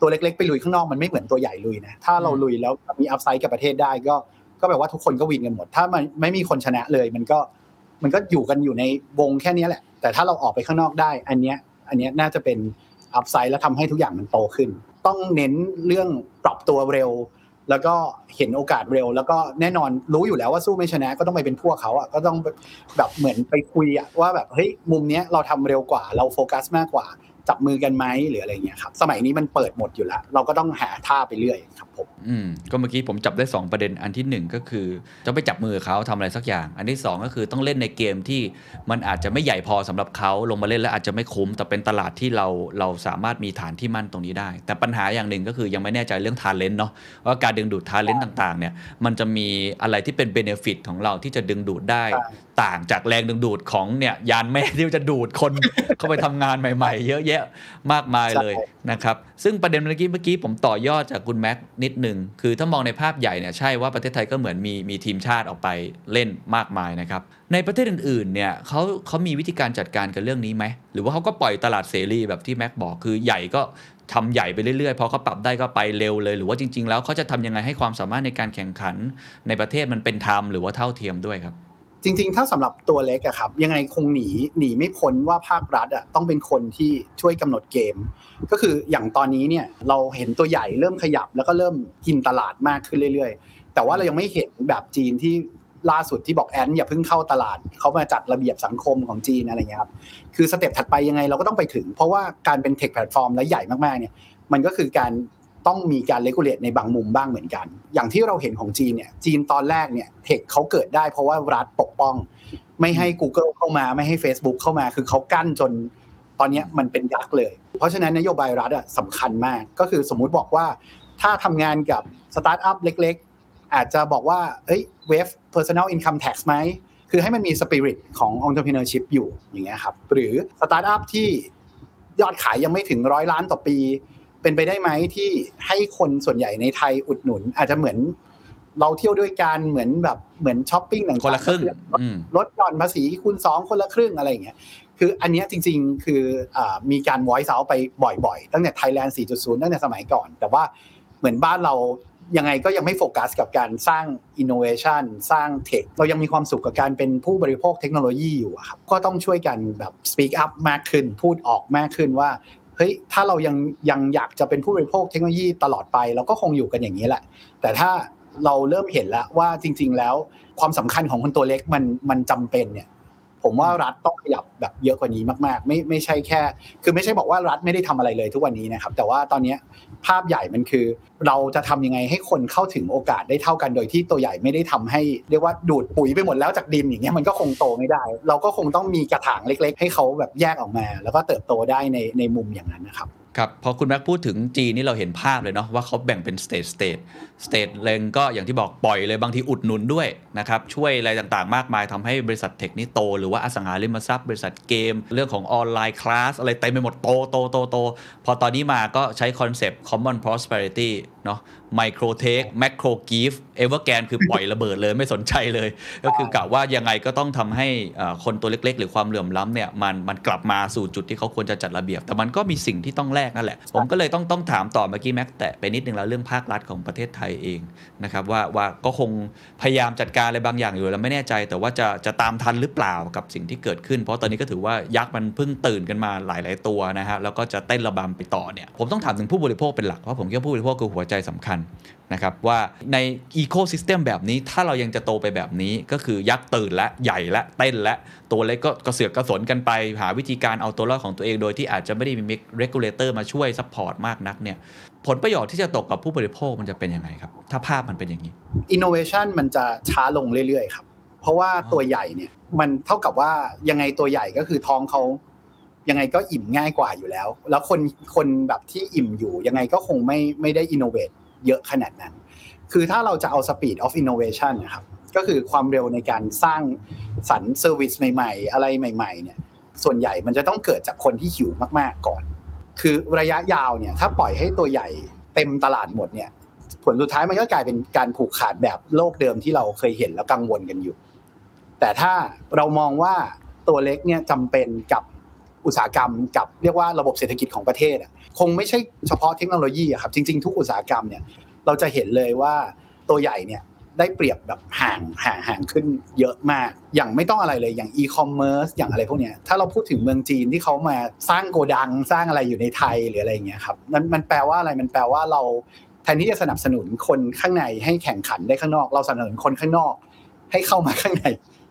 ตัวเล็กๆไปลุยข้างนอกมันไม่เหมือนตัวใหญ่ลุยนะถ้าเราลุยแล้วมีอัพไซด์กับประเทศได้ก็แปลว่าทุกคนก็วินกันหมดถ้ามันไม่มีคนชนะเลยมันก็อยู่กันอยู่ในวงแค่นี้แหละแต่ถ้าเราออกไปข้างนอกได้อันเนี้ยน่าจะเป็นอัพไซด์แล้วทำให้ทุกอย่างมันโตขึ้นต้องเน้นเรื่องปรับตัวเร็วแล้วก็เห็นโอกาสเร็วแล้วก็แน่นอนรู้อยู่แล้วว่าสู้ไม่ชนะก็ต้องไปเป็นพวกเขาอ่ะก็ต้องแบบเหมือนไปคุยอ่ะว่าแบบเฮ้ยมุมเนี้ยเราทำเร็วกว่าเราโฟกัสมากกว่าจับมือกันไหมหรืออะไรเงี้ยครับสมัยนี้มันเปิดหมดอยู่แล้วเราก็ต้องหาท่าไปเรื่อยครับ ผมก็เมื่อกี้ผมจับได้2ประเด็นอันที่1ก็คือต้องไปจับมือเขาทำอะไรสักอย่างอันที่2ก็คือต้องเล่นในเกมที่มันอาจจะไม่ใหญ่พอสำหรับเขาลงมาเล่นแล้วอาจจะไม่คุ้มแต่เป็นตลาดที่เราสามารถมีฐานที่มั่นตรงนี้ได้แต่ปัญหาอย่างหนึ่งก็คือยังไม่แน่ใจเรื่อง talent เนาะว่าการดึงดูด talent ต่างๆเนี่ยมันจะมีอะไรที่เป็น benefit ของเราที่จะดึงดูดได้ต่างจากแรงดึงดูดของเนี่ยยานแม่ที่จะดูดคน เข้าไปทำงานใหม่ๆเยอะแยะมากมายเลยนะครับซึ่งประเด็นเมื่อกี้ผมต่อยอดจากคุณแม็กนิดนึงคือถ้ามองในภาพใหญ่เนี่ยใช่ว่าประเทศไทยก็เหมือนมีทีมชาติออกไปเล่นมากมายนะครับในประเทศอื่นๆเนี่ยเขามีวิธีการจัดการกับเรื่องนี้ไหมหรือว่าเขาก็ปล่อยตลาดเสรีแบบที่แม็กบอกคือใหญ่ก็ทำใหญ่ไปเรื่อยๆพอเขาปรับได้ก็ไปเร็วเลยหรือว่าจริงๆแล้วเขาจะทำยังไงให้ความสามารถในการแข่งขันในประเทศมันเป็นธรรมหรือว่าเท่าเทียมด้วยครับจริงๆถ้าสำหรับตัวเล็กอะครับยังไงคงหนีไม่พ้นว่าภาครัฐอะต้องเป็นคนที่ช่วยกำหนดเกมก็คืออย่างตอนนี้เนี่ยเราเห็นตัวใหญ่เริ่มขยับแล้วก็เริ่มกินตลาดมากขึ้นเรื่อยๆแต่ว่าเรายังไม่เห็นแบบจีนที่ล่าสุดที่บอกแอนอย่าเพิ่งเข้าตลาดเขามาจัดระเบียบสังคมของจีนอะไรเงี้ยครับคือสเต็ปถัดไปยังไงเราก็ต้องไปถึงเพราะว่าการเป็นเทคแพลตฟอร์มและใหญ่มากๆเนี่ยมันก็คือการต้องมีการเลกูเลตในบางมุมบ้างเหมือนกันอย่างที่เราเห็นของจีนเนี่ยจีนตอนแรกเนี่ยเทคเขาเกิดได้เพราะว่ารัฐปกป้องไม่ให้ Google เข้ามาไม่ให้ Facebook เข้ามาคือเขากั้นจนตอนนี้มันเป็นยักษ์เลยเพราะฉะนั้นนโยบายรัฐอ่ะสำคัญมากก็คือสมมุติบอกว่าถ้าทำงานกับสตาร์ทอัพเล็กๆอาจจะบอกว่าเอ้ยเวฟ personal income tax ไหมคือให้มันมี spirit ของ entrepreneurship อยู่อย่างเงี้ยครับหรือสตาร์ทอัพที่ยอดขายยังไม่ถึง100ล้านต่อปีเป็นไปได้ไหมที่ให้คนส่วนใหญ่ในไทยอุดหนุนอาจจะเหมือนเราเที่ยวด้วยกันเหมือนช้อปปิ้งต่างๆคนละครึ่งลดหย่อนภาษีคูณ2คนละครึ่งอะไรอย่างเงี้ยคืออันนี้จริงๆคือมีการ voice out ไปบ่อยๆตั้งแต่ Thailand 4.0 ตั้งแต่สมัยก่อนแต่ว่าเหมือนบ้านเรายังไงก็ยังไม่โฟกัสกับการสร้าง innovation สร้าง tech เรายังมีความสุขกับการเป็นผู้บริโภคเทคโนโลยีอยู่ครับก็ต้องช่วยกันแบบ speak up มากขึ้นพูดออกมากขึ้นว่าเฮ้ยถ้าเรายังอยากจะเป็นผู้บริโภคเทคโนโลยีตลอดไปเราก็คงอยู่กันอย่างนี้แหละแต่ถ้าเราเริ่มเห็นแล้วว่าจริงๆแล้วความสำคัญของคนตัวเล็กมันจำเป็นเนี่ยผมว่ารัฐต้องขยับแบบเยอะกว่านี้มากๆไม่ใช่แค่คือไม่ใช่บอกว่ารัฐไม่ได้ทำอะไรเลยทุกวันนี้นะครับแต่ว่าตอนนี้ภาพใหญ่มันคือเราจะทำยังไงให้คนเข้าถึงโอกาสได้เท่ากันโดยที่ตัวใหญ่ไม่ได้ทำให้เรียกว่าดูดปุ๋ยไปหมดแล้วจากดินอย่างเงี้ยมันก็คงโตไม่ได้เราก็คงต้องมีกระถางเล็กๆให้เขาแบบแยกออกมาแล้วก็เติบโตได้ในมุมอย่างนั้นนะครับครับพอคุณแม็กพูดถึงจีนนี่เราเห็นภาพเลยเนาะว่าเขาแบ่งเป็นสเตทเล็งก็อย่างที่บอกปล่อยเลยบางทีอุดหนุนด้วยนะครับช่วยอะไรต่างๆมากมายทำให้บริษัทเทคนี่โตหรือว่าอสังหาริมทรัพย์บริษัทเกมเรื่องของออนไลน์คลาสอะไรเต็มไปหมดโตพอตอนนี้มาก็ใช้คอนเซปต์ common prosperity เนาะ micro take macro give evergreen คือปล่อยระเบิดเลยไม่สนใจเลยก็คือกะว่ายังไงก็ต้องทำให้คนตัวเล็กๆหรือความเหลื่อมล้ำเนี่ยมันกลับมาสู่จุดที่เขาควรจะจัดระเบียบแต่มันก็มีสิ่งที่ต้องนั่นแหละผมก็เลยต้องถามต่อเมื่อกี้แม็กแต่ไปนิดนึงแล้วเรื่องภาครัฐของประเทศไทยเองนะครับว่าก็คงพยายามจัดการอะไรบางอย่างอยู่แล้วไม่แน่ใจแต่ว่าจะตามทันหรือเปล่ากับสิ่งที่เกิดขึ้นเพราะตอนนี้ก็ถือว่ายักษ์มันเพิ่งตื่นกันมาหลายๆตัวนะฮะแล้วก็จะเต้นระบำไปต่อเนี่ยผมต้องถามถึงผู้บริโภคเป็นหลักเพราะผมคิดว่าผู้บริโภคคือหัวใจสำคัญนะครับว่าในอีโคซิสเต็มแบบนี้ถ้าเรายังจะโตไปแบบนี้ก็คือยักษ์ตื่นและใหญ่และเต้นและตัวเล็กก็กระเสือกกระสนกันไปหาวิธีการเอาตัวรอดของตัวเองโดยที่อาจจะไม่ได้มีเรกูเลเตอร์มาช่วยซัพพอร์ตมากนักเนี่ยผลประโยชน์ที่จะตกกับผู้บริโภคมันจะเป็นยังไงครับถ้าภาพมันเป็นอย่างนี้อินโนเวชันมันจะช้าลงเรื่อยๆครับเพราะว่าตัวใหญ่เนี่ยมันเท่ากับว่ายังไงตัวใหญ่ก็คือท้องเขายังไงก็อิ่มง่ายกว่าอยู่แล้วแล้วคนแบบที่อิ่มอยู่ยังไงก็คงไม่ได้อินโนเวทเยอะขนาดนั้นคือถ้าเราจะเอา speed of innovation นะครับก็คือความเร็วในการสร้างสรรค์เซอร์วิสใหม่ๆอะไรใหม่ๆเนี่ยส่วนใหญ่มันจะต้องเกิดจากคนที่หิวมากๆก่อนคือระยะยาวเนี่ยถ้าปล่อยให้ตัวใหญ่เต็มตลาดหมดเนี่ยผลสุดท้ายมันก็กลายเป็นการผูกขาดแบบโลกเดิมที่เราเคยเห็นแล้วกังวลกันอยู่แต่ถ้าเรามองว่าตัวเล็กเนี่ยจำเป็นกับอุตสาหกรรมกับเรียกว่าระบบเศรษฐกิจของประเทศคงไม่ใช่เฉพาะเทคโนโลยีครับจริงๆทุกอุตสาหกรรมเนี่ยเราจะเห็นเลยว่าตัวใหญ่เนี่ยได้เปรียบแบบห่างขึ้นเยอะมากอย่างไม่ต้องอะไรเลยอย่างอีคอมเมิร์ซอย่างอะไรพวกเนี้ยถ้าเราพูดถึงเมืองจีนที่เขามาสร้างโกดังสร้างอะไรอยู่ในไทยหรืออะไรอย่างเงี้ยครับมันแปลว่าอะไรมันแปลว่าเราแทนที่จะสนับสนุนคนข้างในให้แข่งขันได้ข้างนอกเราสนับสนุนคนข้างนอกให้เข้ามาข้างใน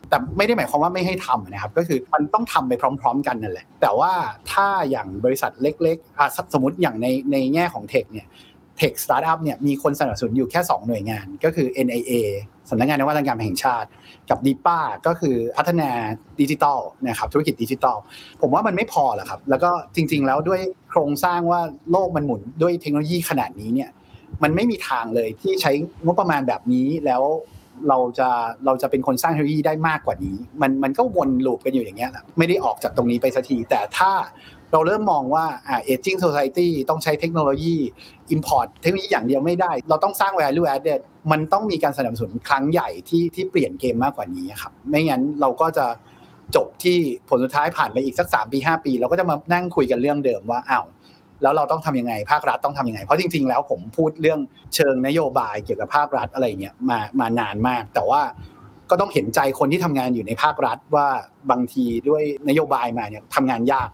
แต่ไม่ได้หมายความว่าไม่ให้ทำนะครับก็คือมันต้องทำไปพร้อมๆกันนั่นแหละแต่ว่าถ้าอย่างบริษัทเล็กๆสมมติอย่างในแง่ของเทคเนี่ย Tech Startup เนี่ยมีคนสนับสนุนอยู่แค่2หน่วยงานก็คือ NIA สำนักงานนวัตกรรมแห่งชาติกับ DEPA ก็คือพัฒนาดิจิทัลนะครับธุรกิจดิจิทัลผมว่ามันไม่พอหรอกครับแล้วก็จริงๆแล้วด้วยโครงสร้างว่าโลกมันหมุนด้วยเทคโนโลยีขนาดนี้เนี่ยมันไม่มีทางเลยที่ใช้งบประมาณแบบนี้แล้วเราจะเป็นคนสร้างเทคโนโลยีได้มากกว่านี้มันก็วนลูปกันอยู่อย่างเงี้ยไม่ได้ออกจากตรงนี้ไปสักทีแต่ถ้าเราเริ่มมองว่าaging society ต้องใช้เทคโนโลยี import เทคโนโลยีอย่างเดียวไม่ได้เราต้องสร้าง value added มันต้องมีการสนับสนุนครั้งใหญ่ที่เปลี่ยนเกมมากกว่านี้ครับไม่งั้นเราก็จะจบที่ผลสุดท้ายผ่านไปอีกสัก3ปี5ปีเราก็จะมานั่งคุยกันเรื่องเดิมว่าอ้าวแล้วเราต้องทำยังไงภาครัฐต้องทำยังไงเพราะจริงๆแล้วผมพูดเรื่องเชิงนโยบายเกี่ยวกับภาครัฐอะไรเงี้ยมานานมากแต่ว่าก็ต้องเห็นใจคนที่ทำงานอยู่ในภาครัฐว่าบางทีด้วยนโยบายมาเนี่ยทำงานยา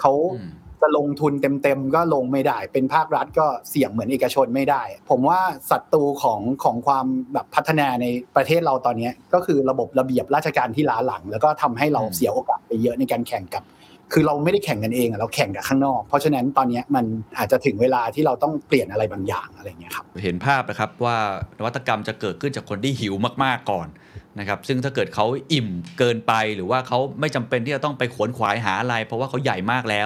กเขาจะลงทุนเต็มๆก็ลงไม่ได้เป็นภาครัฐก็เสี่ยงเหมือนเอกชนไม่ได้ผมว่าศัตรูของความแบบพัฒนาในประเทศเราตอนนี้ก็คือระบบระเบียบราชการที่ล้าหลังแล้วก็ทำให้เราเสียโอกาสไปเยอะในการแข่งกับคือเราไม่ได้แข่งกันเองเราแข่งกับข้างนอกเพราะฉะนั้นตอนนี้มันอาจจะถึงเวลาที่เราต้องเปลี่ยนอะไรบางอย่างอะไรเงี้ยครับเห็นภาพนะครับว่านวัตกรรมจะเกิดขึ้นจากคนที่หิวมากๆก่อนนะครับซึ่งถ้าเกิดเขาอิ่มเกินไปหรือว่าเขาไม่จำเป็นที่จะต้องไปขวนขวายหาอะไรเพราะว่าเขาใหญ่มากแล้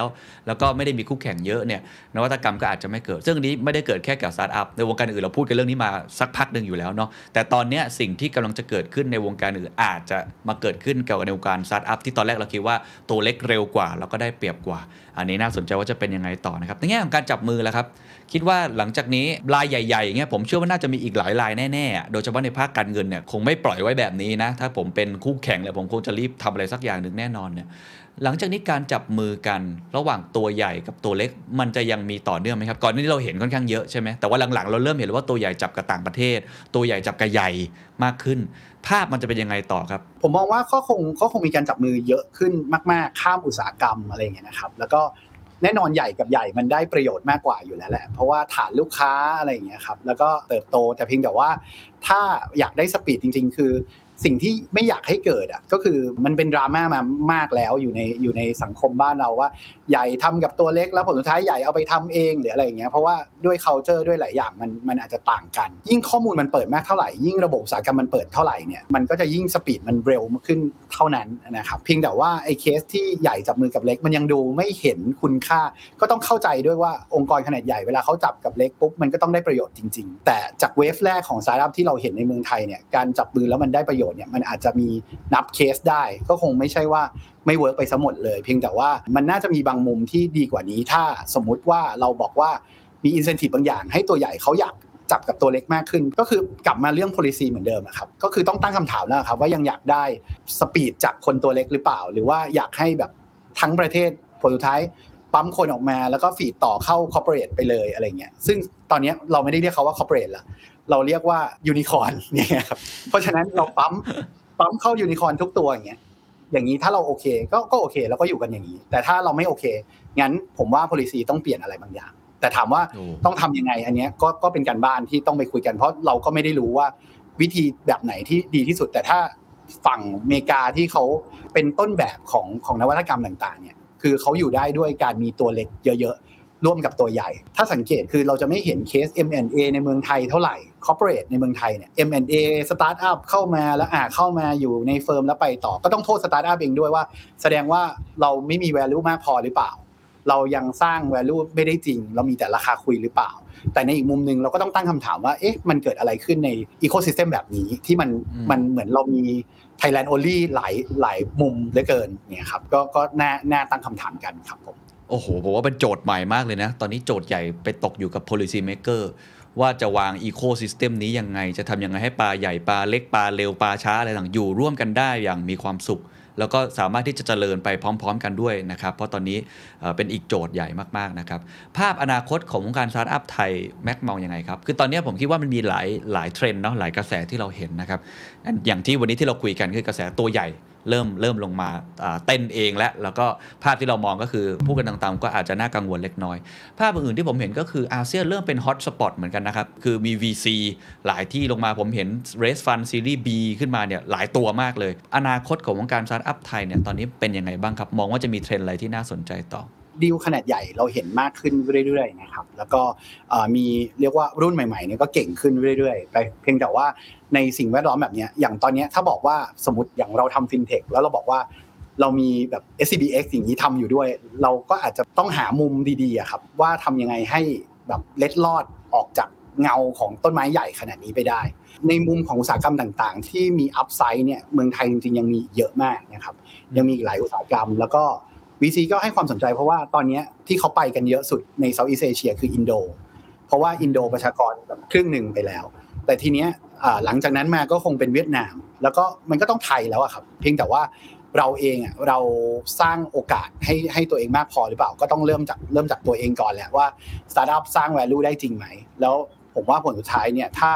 วก็ไม่ได้มีคู่แข่งเยอะเนี่ยนวัตกรรมก็อาจจะไม่เกิดซึ่งนี้ไม่ได้เกิดแค่กับสตาร์ทอัพในวงการอื่นเราพูดกันเรื่องนี้มาสักพักนึงอยู่แล้วเนาะแต่ตอนนี้สิ่งที่กำลังจะเกิดขึ้นในวงการอื่นอาจจะมาเกิดขึ้นเกี่ยวกับในวงการสตาร์ทอัพที่ตอนแรกเราคิดว่าตัวเล็กเร็วกว่าแล้วก็ได้เปรียบกว่าอันนี้น่าสนใจว่าจะเป็นยังไงต่อนะครับในแง่ของการจับมือแล้วครับคิดว่าหลังจากนี้รายใหญ่ๆอย่างเงี้ยผมเชื่อว่าน่าจะมีอีกหลายรายแน่ๆโดยเฉพาะในภาคการเงินเนี่ยคงไม่ปล่อยไว้แบบนี้นะถ้าผมเป็นคู่แข่งเลยผมคงจะรีบทำอะไรสักอย่างนึงแน่นอนเนี่ยหลังจากนี้การจับมือกันระหว่างตัวใหญ่กับตัวเล็กมันจะยังมีต่อเนื่องไหมครับก่อนนี้เราเห็นค่อนข้างเยอะใช่ไหมแต่ว่าหลังๆเราเริ่มเห็นว่าตัวใหญ่จับกับต่างประเทศตัวใหญ่จับกับใหญ่มากขึ้นภาพมันจะเป็นยังไงต่อครับผมมองว่าก็คงมีการจับมือเยอะขึ้นมากๆข้ามอุตสาหกรรมอะไรอย่างเงี้ยนะครับแล้วก็แน่นอนใหญ่กับใหญ่มันได้ประโยชน์มากกว่าอยู่แล้วแหละเพราะว่าฐานลูกค้าอะไรอย่างเงี้ยครับแล้วก็เติบโตแต่เพียงแต่ว่าถ้าอยากได้สปีดจริงๆคือสิ่งที่ไม่อยากให้เกิดอ่ะก็คือมันเป็นดราม่ามามากแล้วอยู่ในสังคมบ้านเราว่าใหญ่ทำกับตัวเล็กแล้วผลสุดท้ายใหญ่เอาไปทำเองหรืออะไรอย่างเงี้ยเพราะว่าด้วย culture ด้วยหลายอย่างมันอาจจะต่างกันยิ่งข้อมูลมันเปิดมากเท่าไหร่ยิ่งระบบอุตสาหกรรมมันเปิดเท่าไหร่เนี่ยมันก็จะยิ่งสปีดมันเร็วขึ้นเท่านั้นนะครับเพียงแต่ว่าไอ้เคสที่ใหญ่จับมือกับเล็กมันยังดูไม่เห็นคุณค่าก็ต้องเข้าใจด้วยว่าองค์กรขนาดใหญ่เวลาเขาจับกับเล็กปุ๊บมันก็ต้องได้ประโยชน์จริงๆแต่จากเวฟแรกของสตาร์ทอัพที่เราเห็นในเมืองไทยเนี่ยการจับมือแล้วมันได้ประโยชน์มันอาจจะมีนับเคสได้ก็คงไม่ใช่ว่าไม่เวิร์คไปซะหมดเลยเพียงแต่ว่ามันน่าจะมีบางมุมที่ดีกว่านี้ถ้าสมมุติว่าเราบอกว่ามี incentive บางอย่างให้ตัวใหญ่เขาอยากจับกับตัวเล็กมากขึ้นก็คือกลับมาเรื่อง policy เหมือนเดิมนะครับก็คือต้องตั้งคำถามแล้วครับว่ายังอยากได้สปีดจากคนตัวเล็กหรือเปล่าหรือว่าอยากให้แบบทั้งประเทศผลสุดท้ายปั๊มคนออกมาแล้วก็ฟีดต่อเข้า corporate ไปเลยอะไรเงี้ยซึ่งตอนนี้เราไม่ได้เรียกเขาว่า corporate ละเราเรียกว่ายูนิคอร์นเนี่ยครับเพราะฉะนั้นเราปั๊มเข้ายูนิคอร์นทุกตัวอย่างนี้ถ้าเราโอเคก็โอเคแล้วก็อยู่กันอย่างนี้แต่ถ้าเราไม่โอเคงั้นผมว่า policy ต้องเปลี่ยนอะไรบางอย่างแต่ถามว่าต้องทำยังไงอันเนี้ยก็เป็นการบ้านที่ต้องไปคุยกันเพราะเราก็ไม่ได้รู้ว่าวิธีแบบไหนที่ดีที่สุดแต่ถ้าฝั่งอเมริกาที่เขาเป็นต้นแบบของนวัตกรรมต่างๆเนี่ยคือเขาอยู่ได้ด้วยการมีตัวเล็กเยอะๆร่วมกับตัวใหญ่ถ้าสังเกตคือเราจะไม่เห็นเคส M&A ในเมืองไทยเท่าไหร่ Corporate ในเมืองไทยเนี่ย M&A Startup เข้ามาแล้วเข้ามาอยู่ในเฟิร์มแล้วไปต่อก็ต้องโทษ Startup เองด้วยว่าแสดงว่าเราไม่มี value มากพอหรือเปล่าเรายังสร้าง value ไม่ได้จริงเรามีแต่ราคาคุยหรือเปล่าแต่ในอีกมุมนึงเราก็ต้องตั้งคำถามว่าเอ๊ะมันเกิดอะไรขึ้นใน ecosystem แบบนี้ที่มันเหมือนเรามี Thailand Only หลายมุมเหลือเกินเนี่ยครับก็น่าตั้งคำถามกันครับผมโอ้โหผมว่าเป็นโจทย์ใหม่มากเลยนะตอนนี้โจทย์ใหญ่ไปตกอยู่กับ policy maker ว่าจะวาง ecosystem นี้ยังไงจะทำยังไงให้ปลาใหญ่ปลาเล็กปลาเร็วปลาช้าอะไรต่างอยู่ร่วมกันได้อย่างมีความสุขแล้วก็สามารถที่จะเจริญไปพร้อมๆกันด้วยนะครับเพราะตอนนี้เป็นอีกโจทย์ใหญ่มากๆนะครับภาพอนาคตของวงการสตาร์ทอัพไทยแม็กมองยังไงครับคือตอนนี้ผมคิดว่ามันมีหลายเทรนด์เนาะหลายกระแสที่เราเห็นนะครับอย่างที่วันนี้ที่เราคุยกันคือกระแสตัวใหญ่เริ่มลงมาเต้นเองแล้วก็ภาพที่เรามองก็คือผู้กันต่างๆก็อาจจะน่ากังวลเล็กน้อยภาพอื่นที่ผมเห็นก็คืออาเซียนเริ่มเป็นฮอตสปอตเหมือนกันนะครับคือมี VC หลายที่ลงมาผมเห็น Raise Fund Series B ขึ้นมาเนี่ยหลายตัวมากเลยอนาคตของวงการสตาร์ทอัพไทยเนี่ยตอนนี้เป็นยังไงบ้างครับมองว่าจะมีเทรนด์อะไรที่น่าสนใจต่อ ดีลขนาดใหญ่เราเห็นมากขึ้นเรื่อยๆนะครับแล้วก็มีเรียกว่ารุ่นใหม่ๆเนี่ยก็เก่งขึ้นเรื่อยๆไปเพียงแต่ว่าในสิ่งแวดล้อมแบบนี้อย่างตอนนี้ถ้าบอกว่าสมมติอย่างเราทำฟินเทคแล้วเราบอกว่าเรามีแบบ SCBX อย่างนี้ทำอยู่ด้วยเราก็อาจจะต้องหามุมดีๆครับว่าทำยังไงให้แบบเล็ดลอดออกจากเงาของต้นไม้ใหญ่ขนาดนี้ไปได้ในมุมของอุตสาหกรรมต่างๆที่มีอัพไซด์เนี่ยเมืองไทยจริงๆยังมีเยอะมากนะครับยังมีหลายอุตสาหกรรมแล้วก็ VC ก็ให้ความสนใจเพราะว่าตอนนี้ที่เขาไปกันเยอะสุดใน Southeast Asia คืออินโดเพราะว่าอินโดประชากรแบบครึ่งนึงไปแล้วแต่ทีเนี้ยหลังจากนั้นมาก็คงเป็นเวียดนามแล้วก็มันก็ต้องไทยแล้วอ่ะครับเพียงแต่ว่าเราเองอ่ะเราสร้างโอกาสให้ตัวเองมากพอหรือเปล่าก็ต้องเริ่มจากตัวเองก่อนแหละว่าสตาร์ทอัพสร้าง value ได้จริงไหมแล้วผมว่าผลสุดท้ายเนี่ยถ้า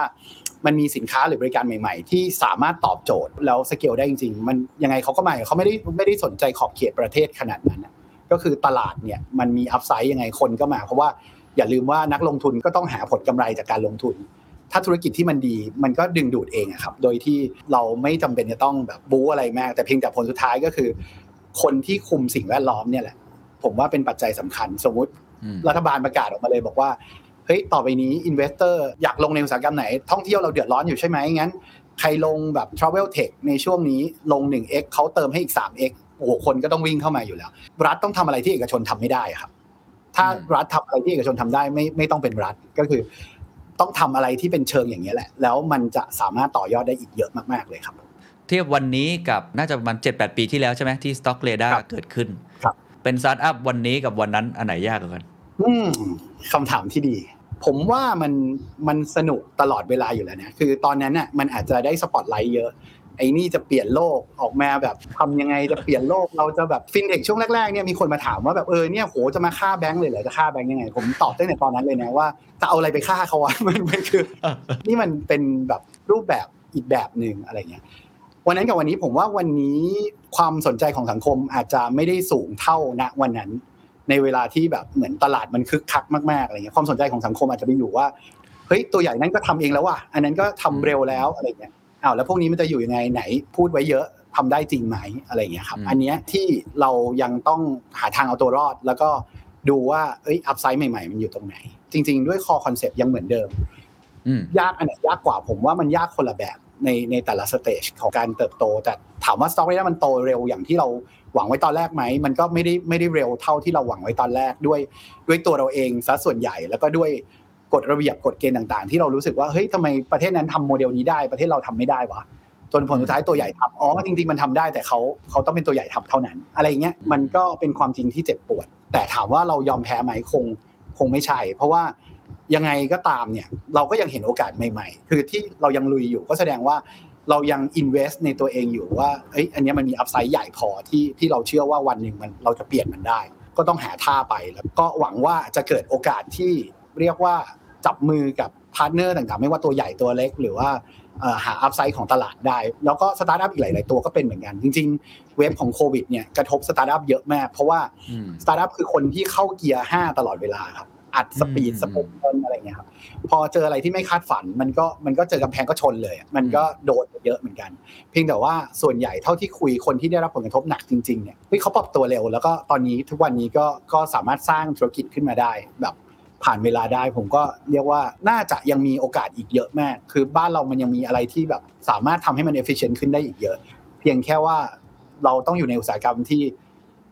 มันมีสินค้าหรือบริการใหม่ๆที่สามารถตอบโจทย์แล้วสเกลได้จริงๆมันยังไงเขาก็มาเขาไม่ได้สนใจขอบเขตประเทศขนาดนั้นก็คือตลาดเนี่ยมันมีอัพไซด์ยังไงคนก็มาเพราะว่าอย่าลืมว่านักลงทุนก็ต้องหาผลกำไรจากการลงทุนถ้าธุรกิจที่มันดีมันก็ดึงดูดเองครับโดยที่เราไม่จำเป็นจะต้องแบบบู๊อะไรมากแต่เพียงแต่ผลสุดท้ายก็คือคนที่คุมสิ่งแวดล้อมเนี่ยแหละผมว่าเป็นปัจจัยสำคัญสมมติรัฐบาลประกาศออกมาเลยบอกว่าเฮ้ยต่อไปนี้อินเวสเตอร์อยากลงในอุตสาหกรรมไหนท่องเที่ยวเราเดือดร้อนอยู่ใช่ไหมงั้นใครลงแบบ Travel Tech ในช่วงนี้ลง 1x เขาเติมให้อีก 3x โอ้โหคนก็ต้องวิ่งเข้ามาอยู่แล้วรัฐต้องทำอะไรที่เอกชนทำไม่ได้ครับถ้ารัฐทำอะไรที่เอกชนทำได้ไม่ต้องเป็นรัฐก็คือต้องทำอะไรที่เป็นเชิงอย่างนี้แหละแล้วมันจะสามารถต่อยอดได้อีกเยอะมากๆเลยครับเทียบวันนี้กับน่าจะประมาณ 7-8 ปีที่แล้วใช่ไหมที่ Stock Radar เกิดขึ้นเป็นสตาร์ทอัพวันนี้กับวันนั้นอันไหนยากกว่ากันคำถามที่ดีผมว่ามันสนุกตลอดเวลาอยู่แล้วนะคือตอนนั้นน่ะมันอาจจะได้สปอตไลท์เยอะไอ้นี่จะเปลี่ยนโลกออกมาแบบทำยังไงจะเปลี่ยนโลกเราจะแบบฟินเทคช่วงแรกๆเนี่ยมีคนมาถามว่าแบบเนี่ยโหจะมาฆ่าแบงค์เลยเหรอจะฆ่าแบงค์ยังไงผมตอบตั้งแต่ตอนนั้นเลยนะว่าจะเอาอะไรไปฆ่าเขาวะมันคือนี่มันเป็นแบบรูปแบบอีกแบบนึงอะไรเงี้ยวันนั้นกับวันนี้ผมว่าวันนี้ความสนใจของสังคมอาจจะไม่ได้สูงเท่าณวันนั้นในเวลาที่แบบเหมือนตลาดมันคึกคักมากๆอะไรเงี้ยความสนใจของสังคมอาจจะไปอยู่ว่าเฮ้ยตัวใหญ่นั้นก็ทำเองแล้วว่ะอันนั้นก็ทำเร็วแล้วอะไรเงี้ยอ้าวแล้วพวกนี้มันจะอยู่ยังไงไหนพูดไว้เยอะทำได้จริงไหมอะไรเงี้ยครับอันเนี้ยที่เรายังต้องหาทางเอาตัวรอดแล้วก็ดูว่าอัพไซด์ใหม่ๆมันอยู่ตรงไหนจริงๆด้วยคอคอนเซ็ปต์ยังเหมือนเดิมยากอันไหนยากกว่าผมว่ามันยากคนละแบบในแต่ละสเตจของการเติบโตแต่ถามว่า Stock Radar มันโตเร็วอย่างที่เราหวังไว้ตอนแรกไหมมันก็ไม่ได้เร็วเท่าที่เราหวังไว้ตอนแรกด้วยตัวเราเองซะส่วนใหญ่แล้วก็ด้วยกฎระเบียบกฎเกณฑ์ต่างๆที่เรารู้สึกว่าเฮ้ยทำไมประเทศนั้นทำโมเดลนี้ได้ประเทศเราทำไม่ได้วะจนผลสุดท้ายตัวใหญ่ทำจริงๆมันทำได้แต่เขาต้องเป็นตัวใหญ่ทำเท่านั้นอะไรเงี้ยมันก็เป็นความจริงที่เจ็บปวดแต่ถามว่าเรายอมแพ้ไหมคงไม่ใช่เพราะว่ายังไงก็ตามเนี่ยเราก็ยังเห็นโอกาสใหม่ๆคือที่เรายังลุยอยู่ก็แสดงว่าเรายัง invest ในตัวเองอยู่ว่าอันนี้มันมี upside ใหญ่พอที่เราเชื่อว่าวันหนึ่งมันเราจะเปลี่ยนมันได้ก็ต้องหาท่าไปแล้วก็หวังว่าจะเกิดโอกาสที่เรียกว่าจับมือกับพาร์ทเนอร์ต่างๆไม่ว่าตัวใหญ่ตัวเล็กหรือว่าหา upside ของตลาดได้แล้วก็สตาร์ทอัพอีกหลายๆตัวก็เป็นเหมือนกันจริงๆเวฟของโควิดเนี่ยกระทบสตาร์ทอัพเยอะมากเพราะว่าสตาร์ทอัพคือคนที่เข้าเกียร์5ตลอดเวลาครับอัดสปีดสปมอะไรเงี้ยครับพอเจออะไรที่ไม่คาดฝันมันก็เจอกำแพงก็ชนเลยมันก็โดนเยอะเหมือนกันเพียงแต่ว่าส่วนใหญ่เท่าที่คุยคนที่ได้รับผลกระทบหนักจริงๆเนี่ยเขาปรับตัวเร็วแล้วก็ตอนนี้ทุกวันนี้ก็สามารถสร้างธุรกิจขึ้นมาได้แบบผ่านเวลาได้ผมก็เรียกว่าน่าจะยังมีโอกาสอีกเยอะมากคือบ้านเรามันยังมีอะไรที่แบบสามารถทำให้มัน efficient ขึ้นได้อีกเยอะเพียงแค่ว่าเราต้องอยู่ในอุตสาหกรรมที่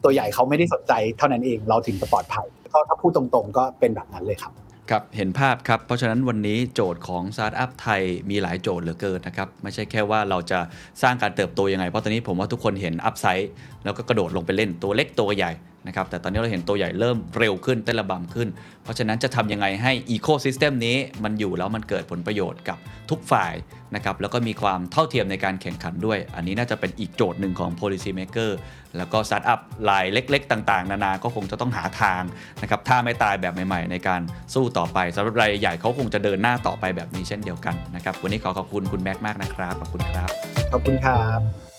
ตัวใหญ่เขาไม่ได้สนใจเท่านั้นเองเราถึงจะปลอดภัยก็ถ้าพูดตรงๆก็เป็นแบบนั้นเลยครับครับเห็นภาพครับเพราะฉะนั้นวันนี้โจทย์ของสตาร์ทอัพไทยมีหลายโจทย์เหลือเกินนะครับไม่ใช่แค่ว่าเราจะสร้างการเติบโตยังไงเพราะตอนนี้ผมว่าทุกคนเห็นอัพไซด์แล้วก็กระโดดลงไปเล่นตัวเล็กตัวใหญ่นะครับแต่ตอนนี้เราเห็นตัวใหญ่เริ่มเร็วขึ้นเต้นระบำขึ้นเพราะฉะนั้นจะทำยังไงให้อีโคซิสเต็มนี้มันอยู่แล้วมันเกิดผลประโยชน์กับทุกฝ่ายนะครับแล้วก็มีความเท่าเทียมในการแข่งขันด้วยอันนี้น่าจะเป็นอีกโจทย์หนึ่งของ policy maker แล้วก็สตาร์ทอัพรายเล็กๆต่างๆนานาก็คงจะต้องหาทางนะครับถ้าไม่ตายแบบใหม่ๆในการสู้ต่อไปสำหรับรายใหญ่เขาคงจะเดินหน้าต่อไปแบบนี้เช่นเดียวกันนะครับวันนี้ขอขอบคุณคุณแม็กมากนะครับขอบคุณครับขอบคุณครับ